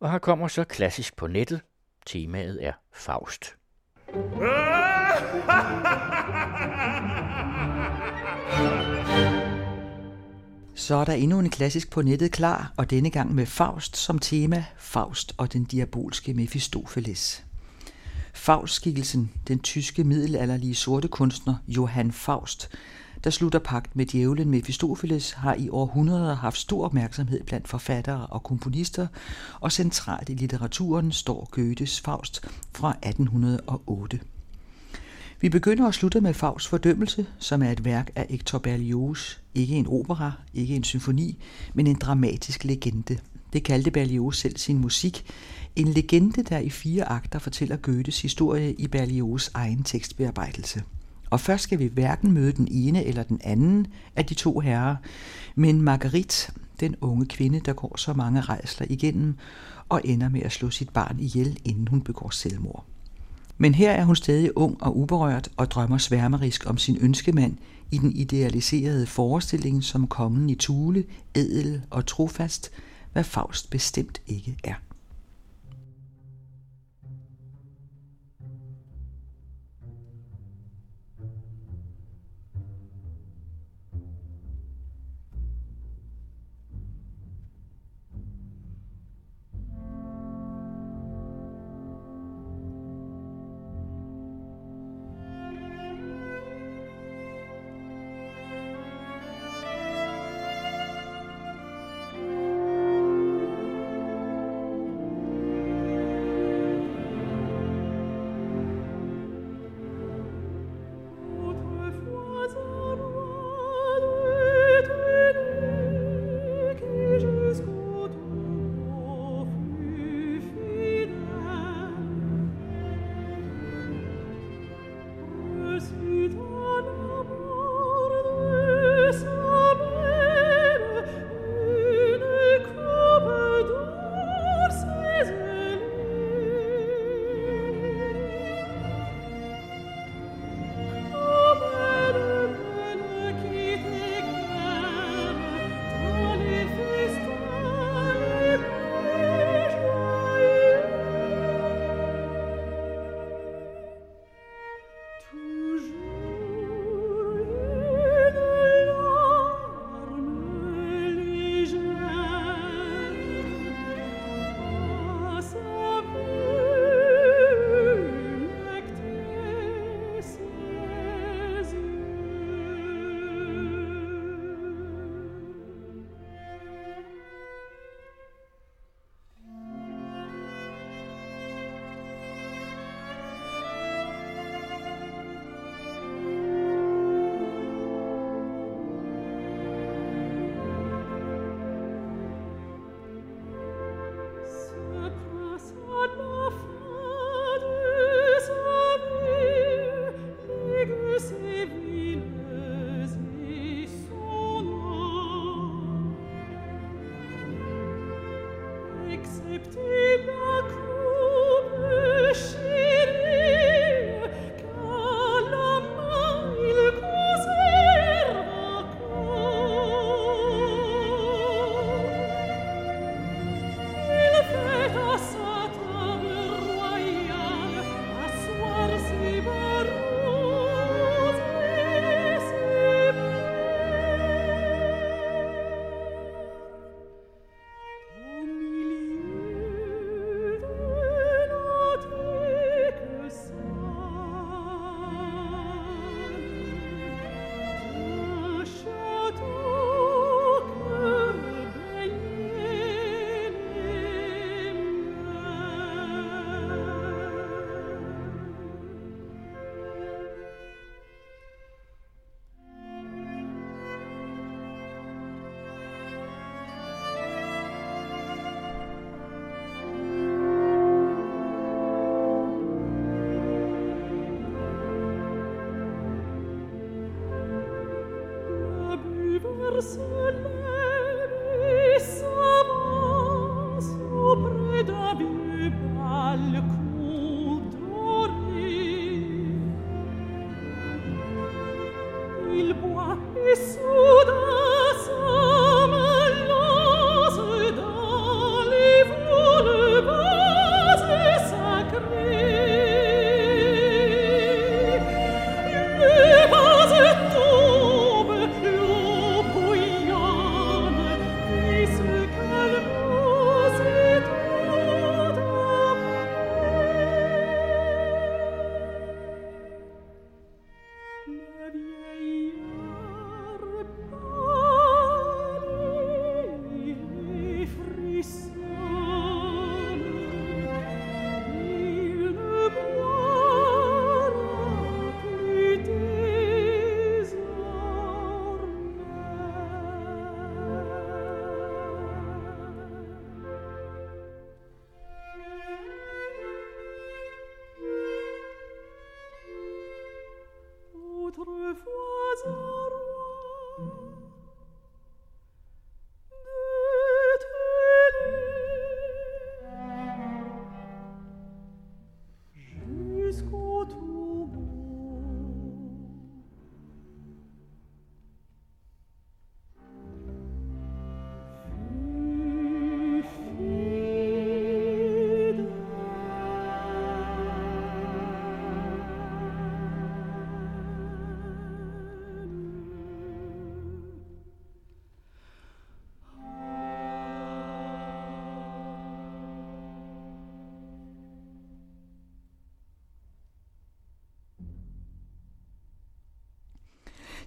Og her kommer så Klassisk på nettet. Temaet er Faust. Så er der endnu en klassisk på nettet klar, og denne gang med Faust som tema, Faust og den diabolske Mefistofeles. Faust-skikkelsen, den tyske middelalderlige sorte kunstner Johann Faust, der slutter pagt med djævlen Mefistofeles, har i århundreder haft stor opmærksomhed blandt forfattere og komponister, og centralt i litteraturen står Goethes Faust fra 1808. Vi begynder og slutter med Fausts fordømmelse, som er et værk af Hector Berlioz. Ikke en opera, ikke en symfoni, men en dramatisk legende. Det kaldte Berlioz selv sin musik. En legende, der i 4 akter fortæller Goethes historie i Berliozs egen tekstbearbejdelse. Og først skal vi hverken møde den ene eller den anden af de 2 herrer, men Marguerite, den unge kvinde, der går så mange rædsler igennem og ender med at slå sit barn ihjel, inden hun begår selvmord. Men her er hun stadig ung og uberørt og drømmer sværmerisk om sin ønskemand i den idealiserede forestilling som kongen i Thule, ædel og trofast, hvad Faust bestemt ikke er.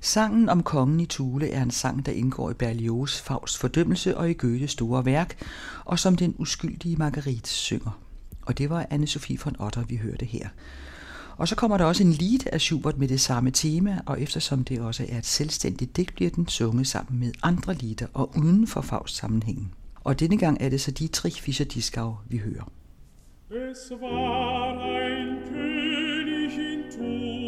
Sangen om kongen i Thule er en sang, der indgår i Berlioz' Fausts fordømmelse og i Goethes store værk, og som den uskyldige Marguerite synger. Og det var Anne-Sophie von Otter, vi hørte her. Og så kommer der også en lied af Schubert med det samme tema, og eftersom det også er et selvstændigt digt, bliver den sunget sammen med andre lieder og uden for Fausts sammenhængen. Og denne gang er det så Dietrich Fischer-Dieskau, vi hører. Es war ein König in Thule,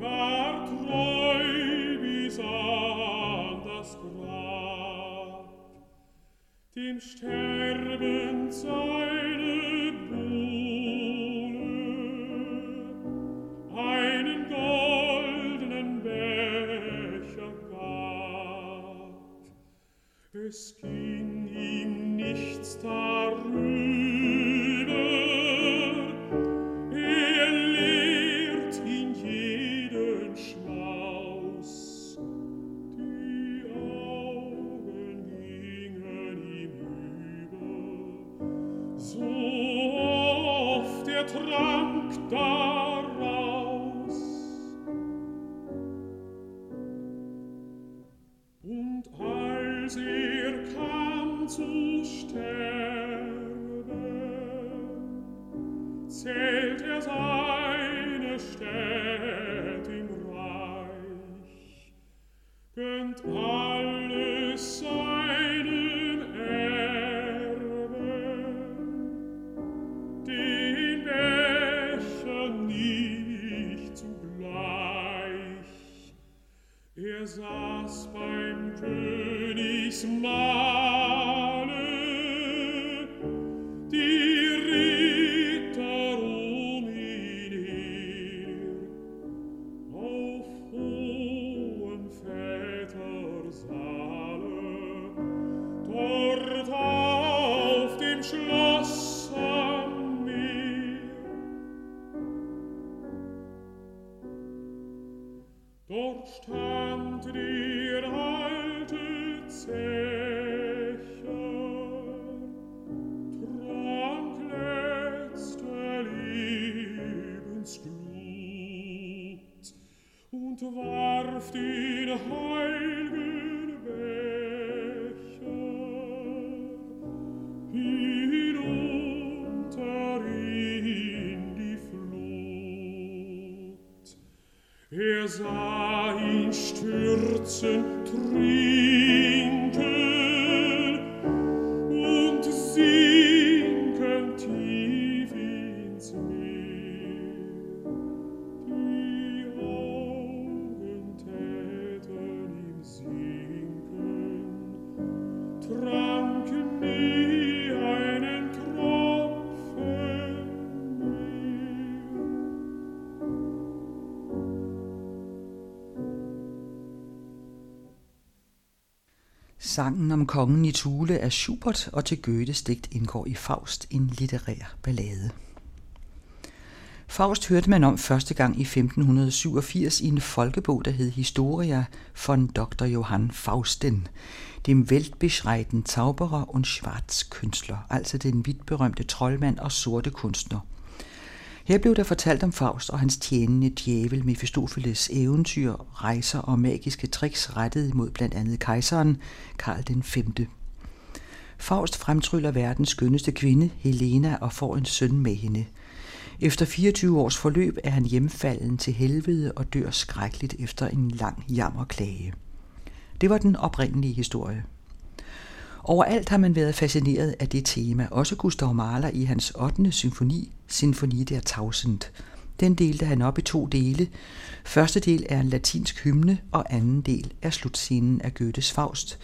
gar treu bis an das Grab, dem Sterben seine Buhle, einen goldenen Becher gab. Es ging ihm nichts darüber, er lehrt in jeden Schmaus. Die Augen gingen ihm über, so oft er trank daraus. Und als er kam zu sterben, zählt er seine Städte im Reich, gönnt alles seinem Erben, den Bächen nicht zugleich. Er saß beim Königsmahl, sah ihn stürzen, trinken und sinken tief ins Meer. Die Augen täten ihm sinken, tranken nie einen Tropfen. Sangen om kongen i Thule er Schubert, og til Goethes digt indgår i Faust en litterær ballade. Faust hørte man om første gang i 1587 i en folkebog, der hed Historia von Dr. Johann Fausten, dem weltbeschreiten Zauberer und Schwarzkünstler, altså den vidt berømte troldmand og sorte kunstner. Her blev der fortalt om Faust og hans tjenende djævel Mefistofeles eventyr, rejser og magiske tricks rettet mod blandt andet kejseren Karl den 5. Faust fremtryller verdens skønneste kvinde, Helena, og får en søn med hende. Efter 24 års forløb er han hjemfalden til helvede og dør skrækkeligt efter en lang jammerklage. Det var den oprindelige historie. Overalt har man været fascineret af det tema, også Gustav Mahler i hans 8. symfoni, Sinfonie der Tausend. Den delte han op i to dele. Første del er en latinsk hymne, og anden del er slutscenen af Goethes Faust,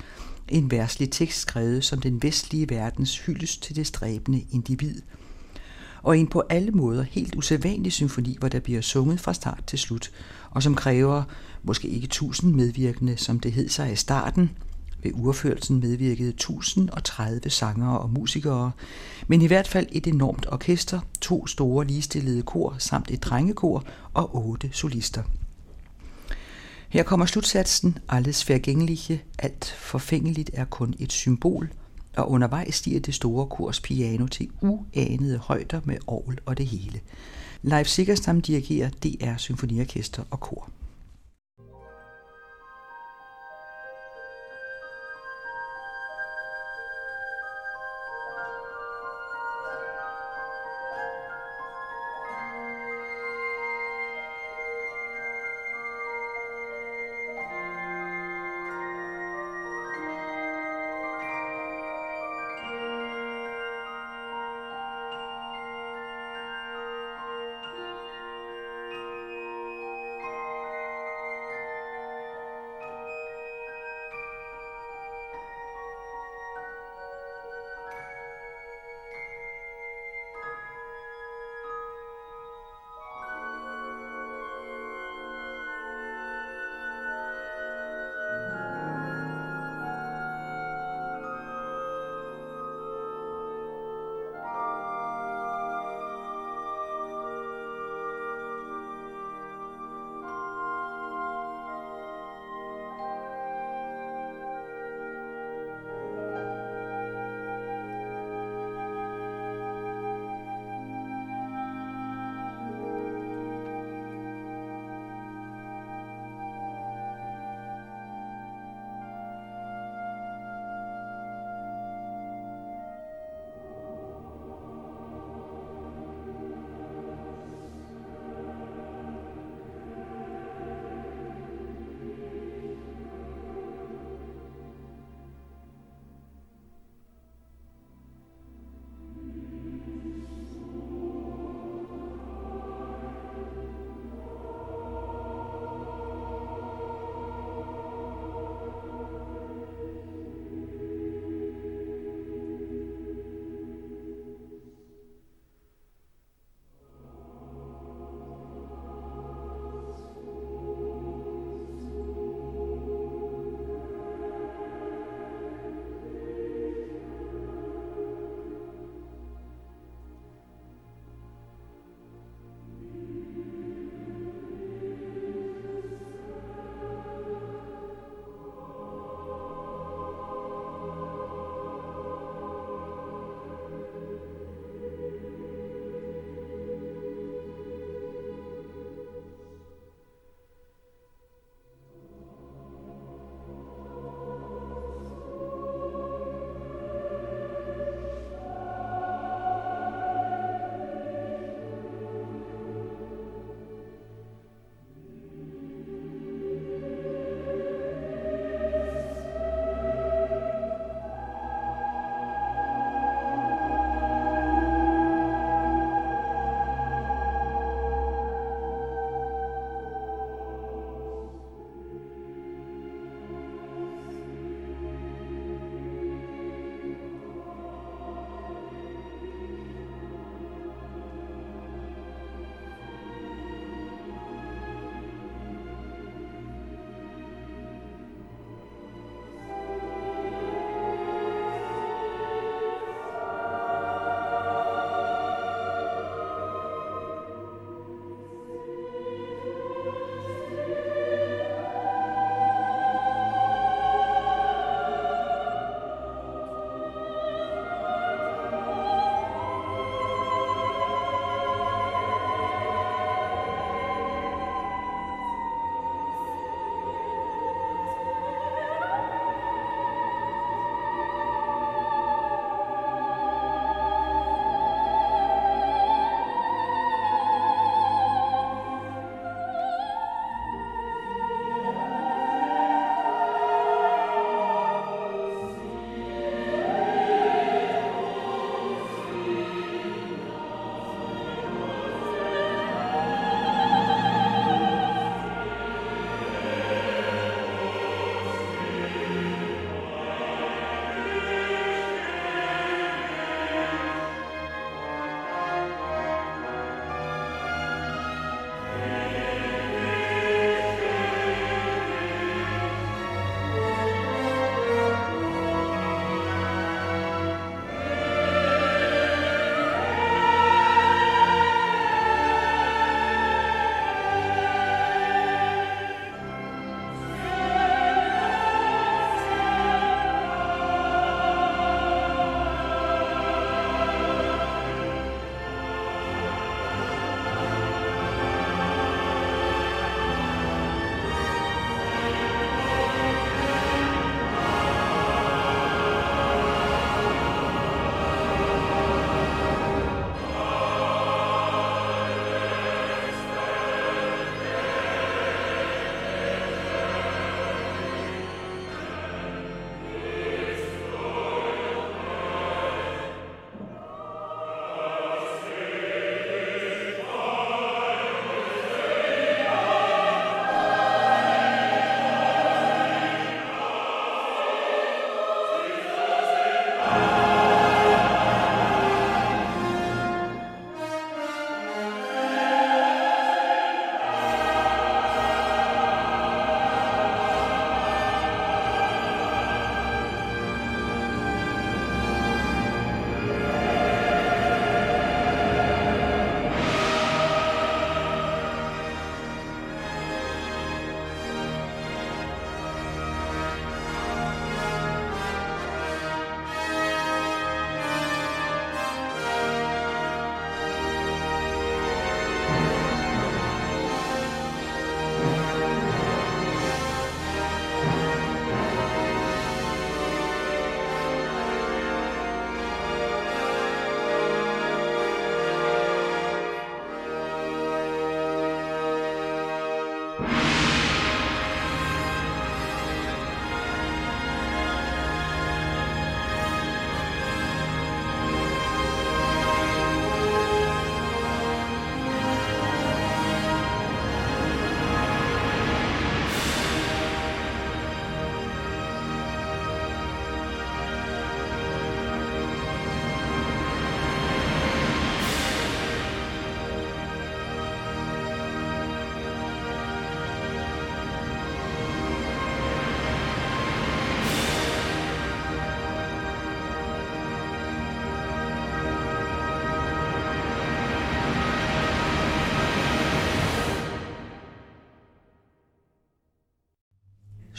en verslig tekst skrevet som den vestlige verdens hyldest til det stræbende individ. Og en på alle måder helt usædvanlig symfoni, hvor der bliver sunget fra start til slut, og som kræver måske ikke 1000 medvirkende, som det hed sig i starten. Ved urførelsen medvirkede 1030 sangere og musikere, men i hvert fald et enormt orkester, to store ligestillede kor samt et drengekor og 8 solister. Her kommer slutsatsen, alles vergængelige, alt forfængeligt er kun et symbol, og undervejs stiger det store kors piano til uanede højder med orgel og det hele. Leif Segerstam dirigerer DR Symfoniorkester og Kor.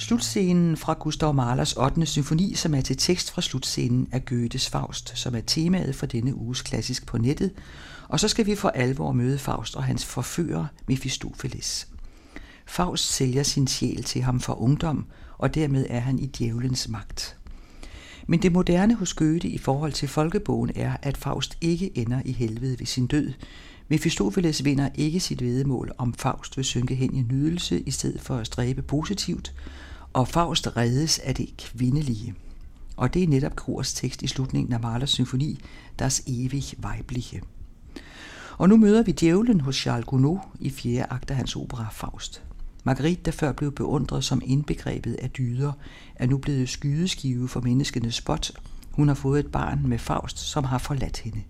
slutscenen fra Gustav Mahlers 8. symfoni, som er til tekst fra slutscenen af Goethes Faust, som er temaet for denne uges Klassisk på nettet, og så skal vi for alvor møde Faust og hans forfører Mefistofeles. Faust sælger sin sjæl til ham for ungdom, og dermed er han i djævelens magt. Men det moderne hos Goethe i forhold til folkebogen er, at Faust ikke ender i helvede ved sin død. Mefistofeles vinder ikke sit væddemål, om Faust vil synke hen i nydelse i stedet for at stræbe positivt, og Faust reddes af det kvindelige. Og det er netop Kruers tekst i slutningen af Mahlers symfoni, Das ewig Weibliche. Og nu møder vi djævlen hos Charles Gounod i 4. akt af hans opera Faust. Marguerite, der før blev beundret som indbegrebet af dyder, er nu blevet skydeskive for menneskenes bot. Hun har fået et barn med Faust, som har forladt hende.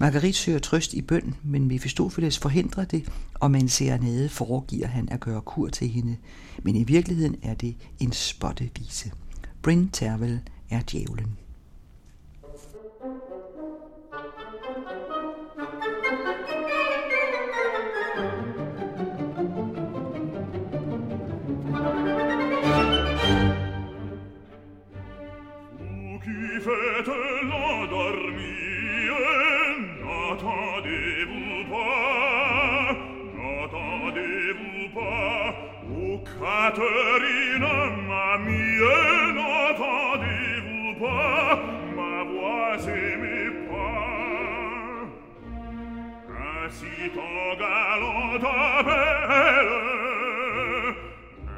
Marguerite søger trøst i bøn, men Mefistofeles forhindrer det, og man ser nede foregiver han at gøre kur til hende. Men i virkeligheden er det en spottevise. Bryn Terfel er djævlen. Caterina, ma mia, n'attendez-vous pas, ma voix et mes pas. Ainsi tant galant appelle,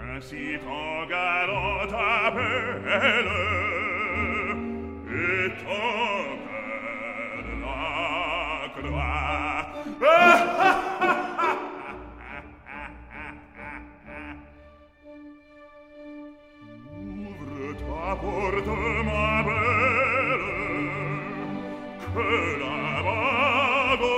ainsi tant galant appelle, et tant que de la croix. Porte ma belle, que la bague au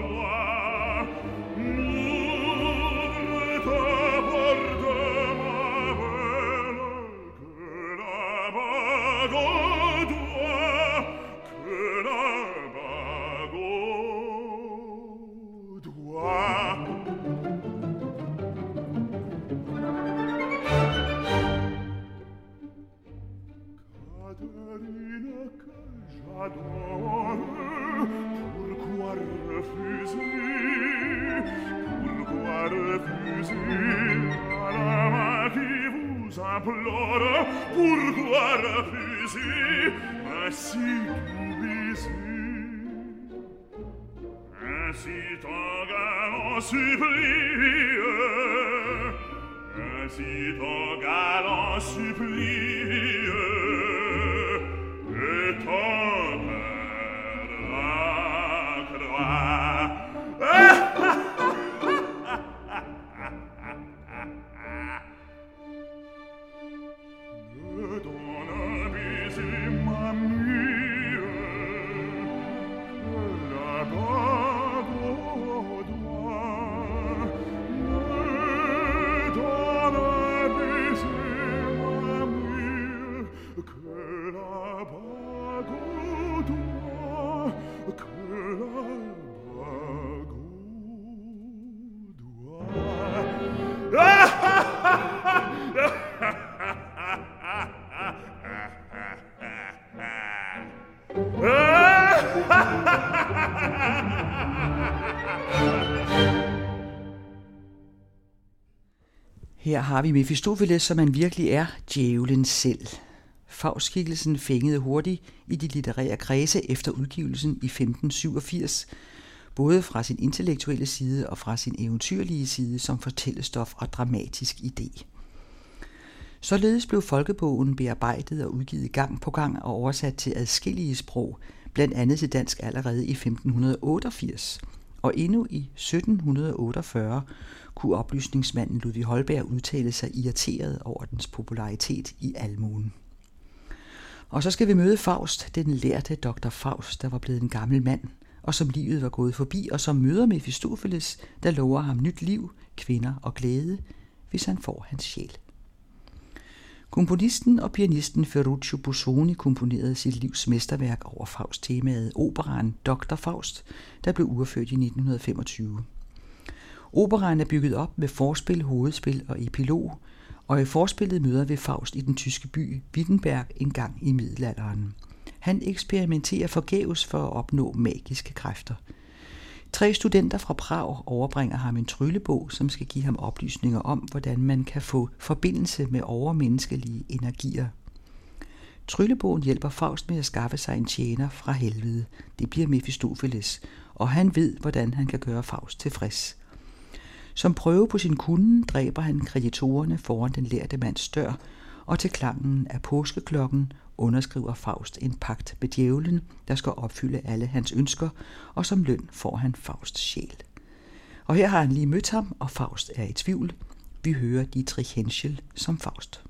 doigt m'ouvre ta porte ma belle, que la bague au doigt, que la bague au doigt. Implore pourquoi refuser ainsi tout baisser ainsi ton galant supplie ainsi ton galant supplie et ton père la croix Her har vi Mefistofeles, som han virkelig er, djævlen selv. Faustskikkelsen fængede hurtigt i de litterære kredse efter udgivelsen i 1587, både fra sin intellektuelle side og fra sin eventyrlige side som fortællestof og dramatisk idé. Således blev folkebogen bearbejdet og udgivet gang på gang og oversat til adskillige sprog, blandt andet til dansk allerede i 1588. Og endnu i 1748 kunne oplysningsmanden Ludvig Holberg udtale sig irriteret over dens popularitet i almuen. Og så skal vi møde Faust, den lærte Dr. Faust, der var blevet en gammel mand, og som livet var gået forbi, og som møder Mefistofeles, der lover ham nyt liv, kvinder og glæde, hvis han får hans sjæl. Komponisten og pianisten Ferruccio Busoni komponerede sit livs mesterværk over Faust-temaet, operaen Dr. Faust, der blev uafført i 1925. Operaen er bygget op med forspil, hovedspil og epilog, og i forspillet møder vi Faust i den tyske by Wittenberg engang i middelalderen. Han eksperimenterer forgæves for at opnå magiske kræfter. 3 studenter fra Prag overbringer ham en tryllebog, som skal give ham oplysninger om, hvordan man kan få forbindelse med overmenneskelige energier. Tryllebogen hjælper Faust med at skaffe sig en tjener fra helvede. Det bliver Mefistofeles, og han ved, hvordan han kan gøre Faust tilfreds. Som prøve på sin kunden dræber han kreditorerne foran den lærte mands dør, og til klangen af påskeklokken underskriver Faust en pagt med djævlen, der skal opfylde alle hans ønsker, og som løn får han Fausts sjæl. Og her har han lige mødt ham, og Faust er i tvivl. Vi hører Dietrich Henschel som Faust.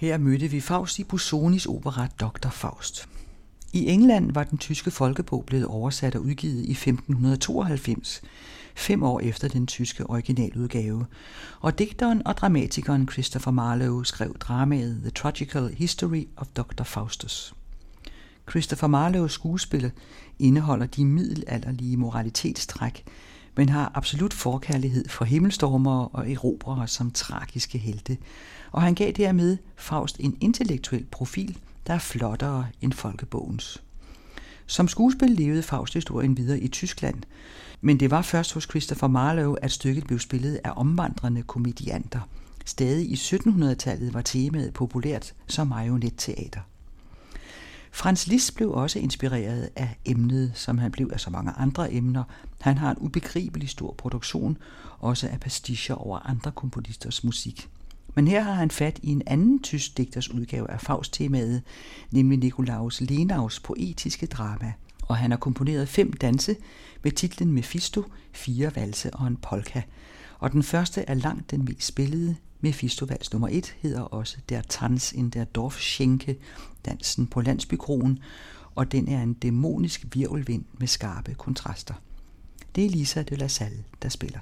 Her mødte vi Faust i Busonis opera Dr. Faust. I England var den tyske folkebog blevet oversat og udgivet i 1592, 5 år efter den tyske originaludgave, og digteren og dramatikeren Christopher Marlowe skrev dramaet The Tragical History of Dr. Faustus. Christopher Marlowes skuespil indeholder de middelalderlige moralitetstræk, men har absolut forkærlighed for himmelstormere og erobrere som tragiske helte, og han gav dermed Faust en intellektuel profil, der er flottere end folkebogens. Som skuespil levede Faust-historien videre i Tyskland, men det var først hos Christopher Marlowe, at stykket blev spillet af omvandrende komedianter. Stadig i 1700-tallet var temaet populært som marionetteater. Franz Liszt blev også inspireret af emnet, som han blev af så mange andre emner. Han har en ubegribelig stor produktion, også af pasticher over andre komponisters musik. Men her har han fat i en anden tysk digters udgave af Faust-temaet, nemlig Nikolaus Lenaus poetiske drama, og han har komponeret 5 danse med titlen Mephisto, 4 valse og en polka, og den første er langt den mest spillede, Mephisto-vals nummer 1 hedder også Der Tanz in der Dorfschenke, dansen på landsbykroen, og den er en dæmonisk hvirvelvind med skarpe kontraster. Det er Lisa de la Salle, der spiller.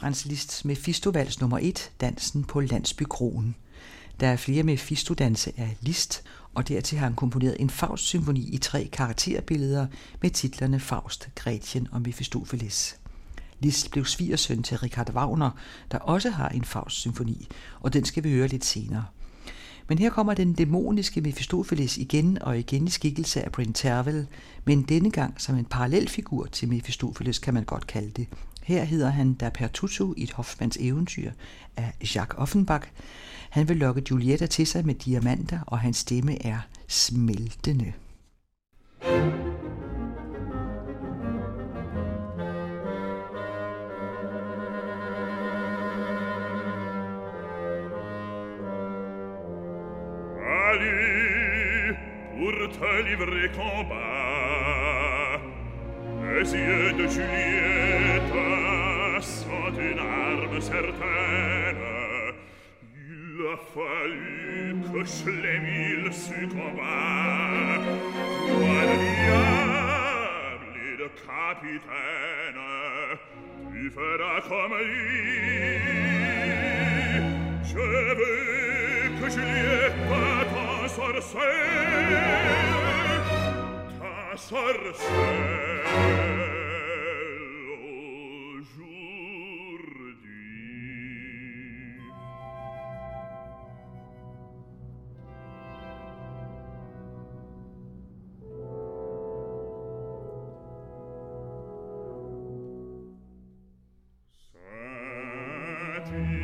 Franz Liszts Mefisto-vals nummer 1, Dansen på Landsbykroen. Der er flere Mefisto-danse af Liszt, og dertil har han komponeret en Faust-symfoni i 3 karakterbilleder med titlerne Faust, Gretchen og Mefistofeles. Liszt blev svigersøn til Richard Wagner, der også har en Faust-symfoni, og den skal vi høre lidt senere. Men her kommer den dæmoniske Mefistofeles igen og igen i skikkelse af Bryn Terfel, men denne gang som en parallelfigur til Mefistofeles, kan man godt kalde det. Her hedder han Da Pertusso i et Hoffmanns eventyr af Jacques Offenbach. Han vil lokke Julietta til sig med diamanter, og hans stemme er smeltende. Allez, pour te livrer combat, les yeux de Juliette sont une arme certaine. Il a fallu que je les mille succombats, toi le diable et le capitaine, tu feras comme lui, je veux que Juliette ta sorcelle aujourd'hui. Saint-Yves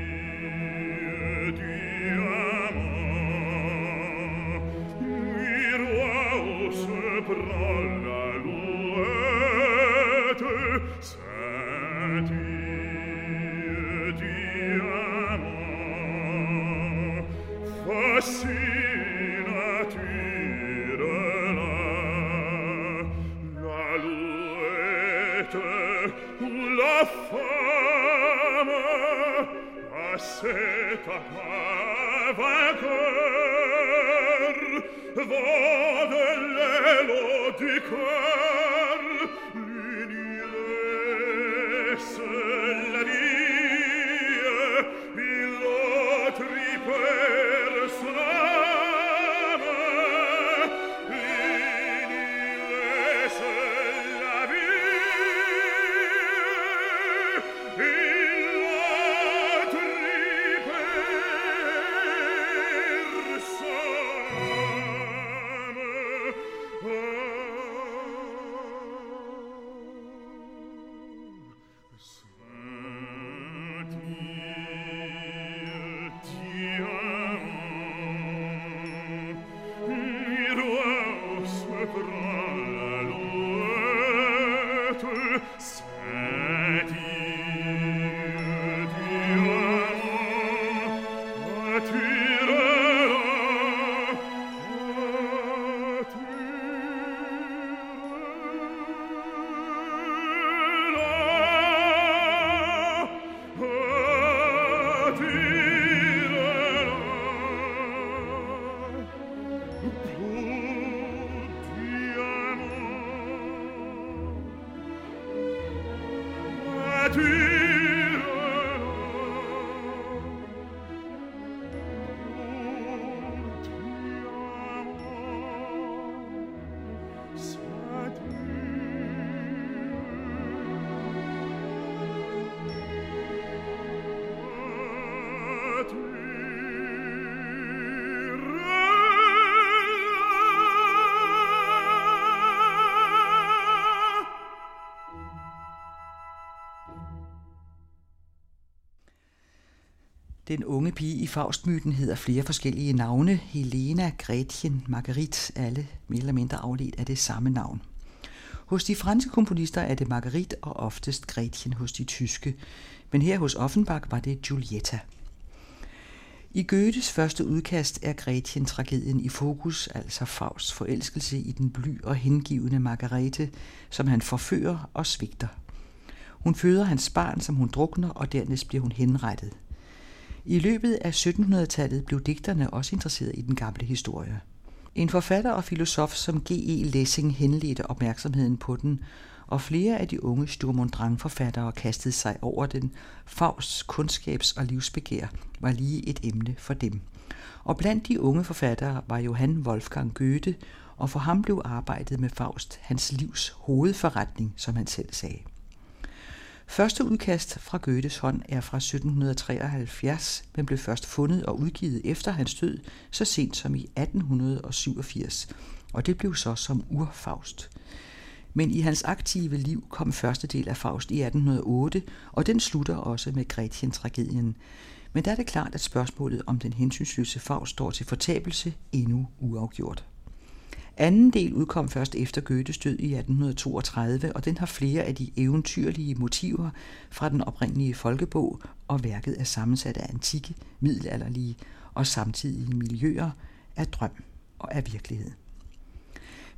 Den unge pige i Faustmyten hedder flere forskellige navne. Helena, Gretchen, Marguerite, alle mere eller mindre afledt af det samme navn. Hos de franske komponister er det Marguerite og oftest Gretchen hos de tyske, men her hos Offenbach var det Julietta. I Goethes første udkast er Gretchen-tragedien i fokus, altså Fausts forelskelse i den bly og hengivende Marguerite, som han forfører og svigter. Hun føder hans barn, som hun drukner, og dernæst bliver hun henrettet. I løbet af 1700-tallet blev digterne også interesseret i den gamle historie. En forfatter og filosof som G.E. Lessing henledte opmærksomheden på den, og flere af de unge Sturm- und Drang-forfattere kastede sig over den. Fausts kundskabs- og livsbegær var lige et emne for dem. Og blandt de unge forfattere var Johann Wolfgang Goethe, og for ham blev arbejdet med Faust hans livs hovedforretning, som han selv sagde. Første udkast fra Goethes hånd er fra 1773, men blev først fundet og udgivet efter hans død, så sent som i 1887, og det blev så som Urfaust. Men i hans aktive liv kom første del af Faust i 1808, og den slutter også med Gretchen-tragedien. Men der er det klart, at spørgsmålet om den hensynsløse Faust står til fortabelse endnu uafgjort. Anden del udkom først efter Goethes død i 1832, og den har flere af de eventyrlige motiver fra den oprindelige folkebog, og værket er sammensat af antikke, middelalderlige og samtidige miljøer af drøm og af virkelighed.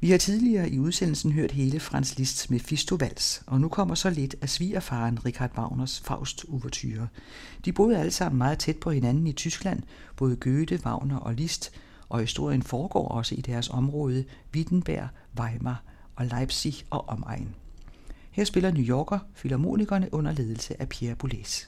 Vi har tidligere i udsendelsen hørt hele Franz Liszt's Mephisto-vals, og nu kommer så lidt af svigerfaren Richard Wagners Faust-ouverture. De boede alle sammen meget tæt på hinanden i Tyskland, både Goethe, Wagner og Liszt, og historien foregår også i deres område Wittenberg, Weimar og Leipzig og omegn. Her spiller New Yorker filharmonikerne under ledelse af Pierre Boulez.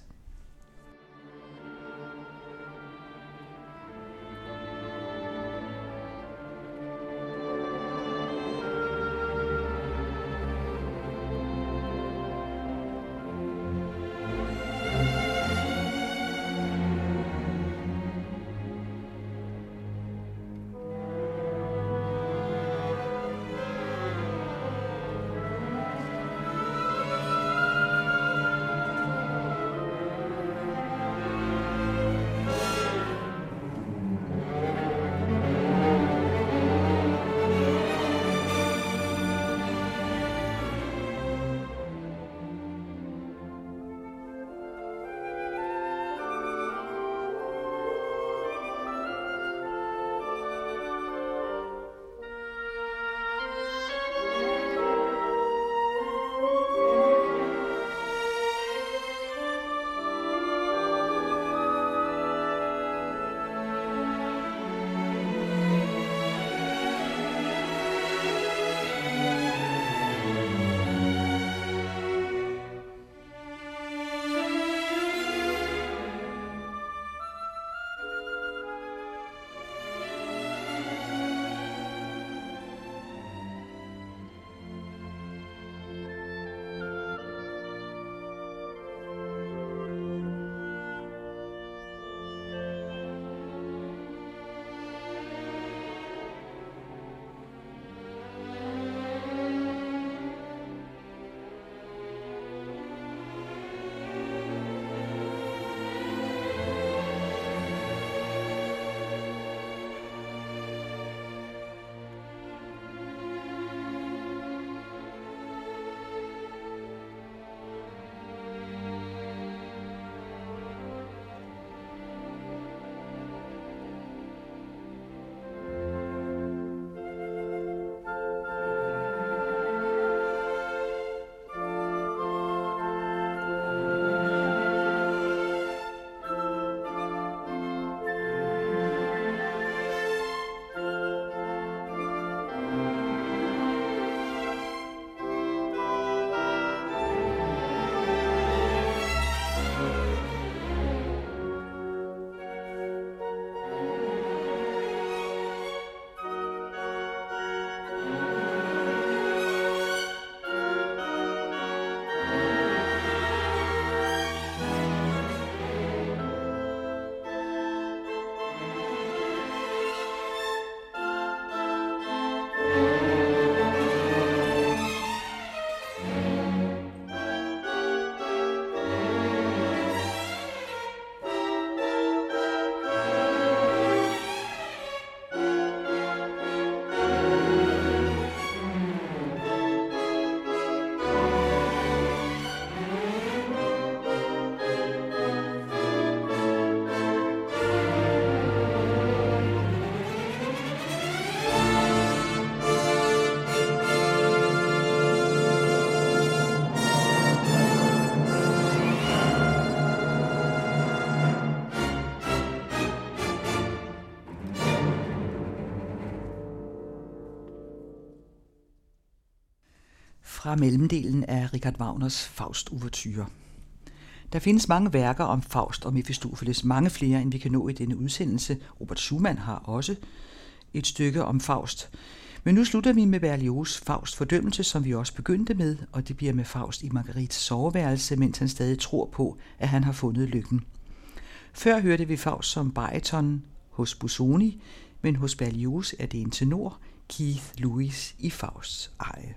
fra mellemdelen af Richard Wagners Faust-ouverture. Der findes mange værker om Faust og Mephistopheles, mange flere end vi kan nå i denne udsendelse. Robert Schumann har også et stykke om Faust. Men nu slutter vi med Berlioz' Faust fordømmelse, som vi også begyndte med, og det bliver med Faust i Marguerites soveværelse, mens han stadig tror på, at han har fundet lykken. Før hørte vi Faust som bariton hos Busoni, men hos Berlioz er det en tenor, Keith Lewis i Fausts eje.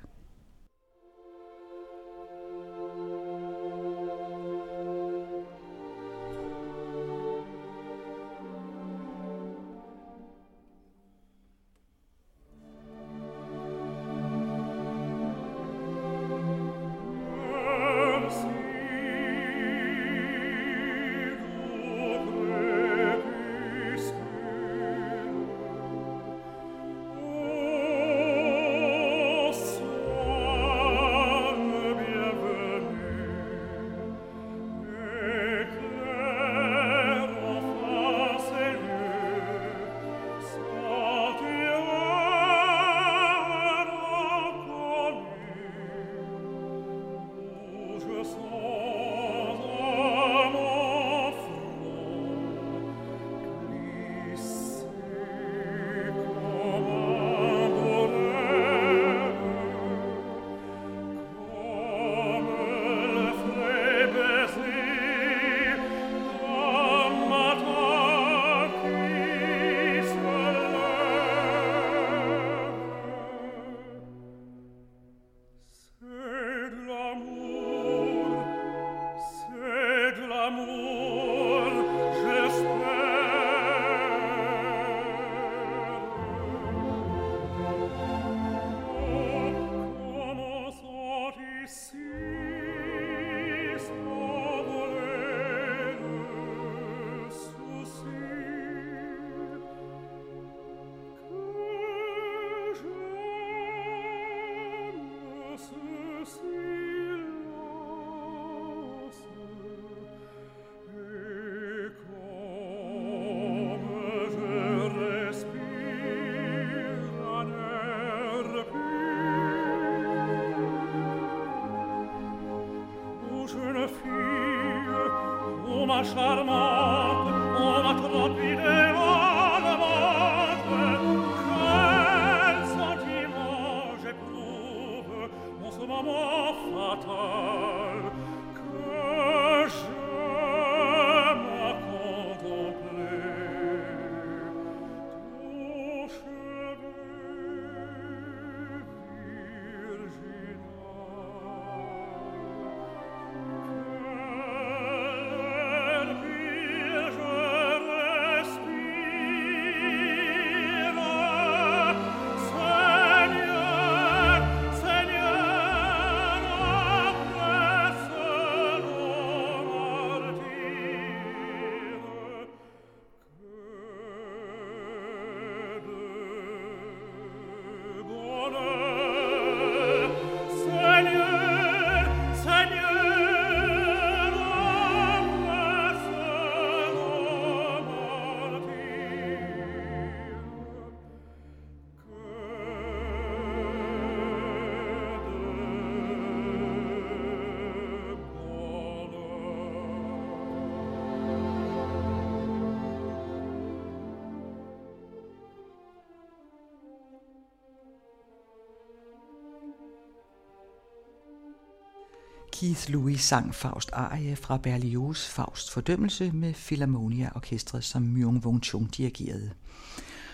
Keith Lewis sang Faust arie fra Berlioz' Faust fordømmelse med Philharmonia-orkestret, som Myung-Whun Chung dirigerede.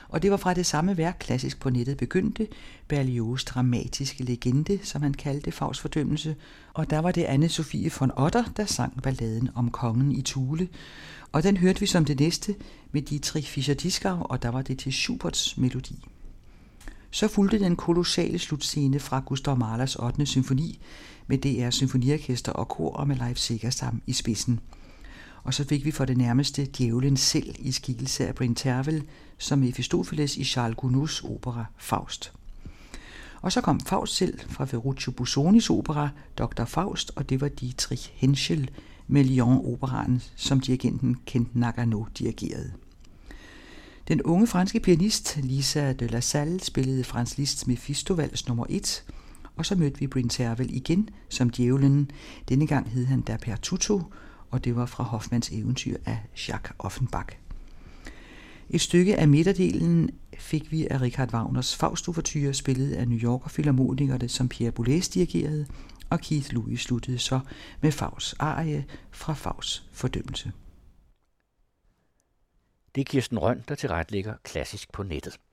Og det var fra det samme værk, Klassisk på nettet begyndte, Berlioz' dramatiske legende, som han kaldte Faust fordømmelse, og der var det Anne-Sophie von Otter, der sang balladen om kongen i Thule, og den hørte vi som det næste med Dietrich Fischer-Dieskau, og der var det til Schuberts melodi. Så fulgte den kolossale slutscene fra Gustav Mahlers 8. symfoni med DR Symfoniorkester og kor og med Leif Segerstam i spidsen. Og så fik vi for det nærmeste djævlen selv i skikkelse af Bryn Terfel som Mephistopheles i Charles Gounods opera Faust. Og så kom Faust selv fra Ferruccio Busonis opera Dr. Faust, og det var Dietrich Henschel med Lyon-operaen, som dirigenten Kent Nagano dirigerede. Den unge franske pianist Lisa de la Salle spillede Franz Liszt's Mephisto-vals nr. 1, og så mødte vi Bryn Terfel igen som djævlen. Denne gang hed han Der Pertuto, og det var fra Hoffmanns eventyr af Jacques Offenbach. Et stykke af midterdelen fik vi af Richard Wagners Faust-ouverture, spillet af New Yorker filharmonikerne, som Pierre Boulez dirigerede, og Keith Lewis sluttede så med Fausts arie fra Fausts fordømmelse. Det er Kirsten Røn, der tilrettelægger Klassisk på nettet.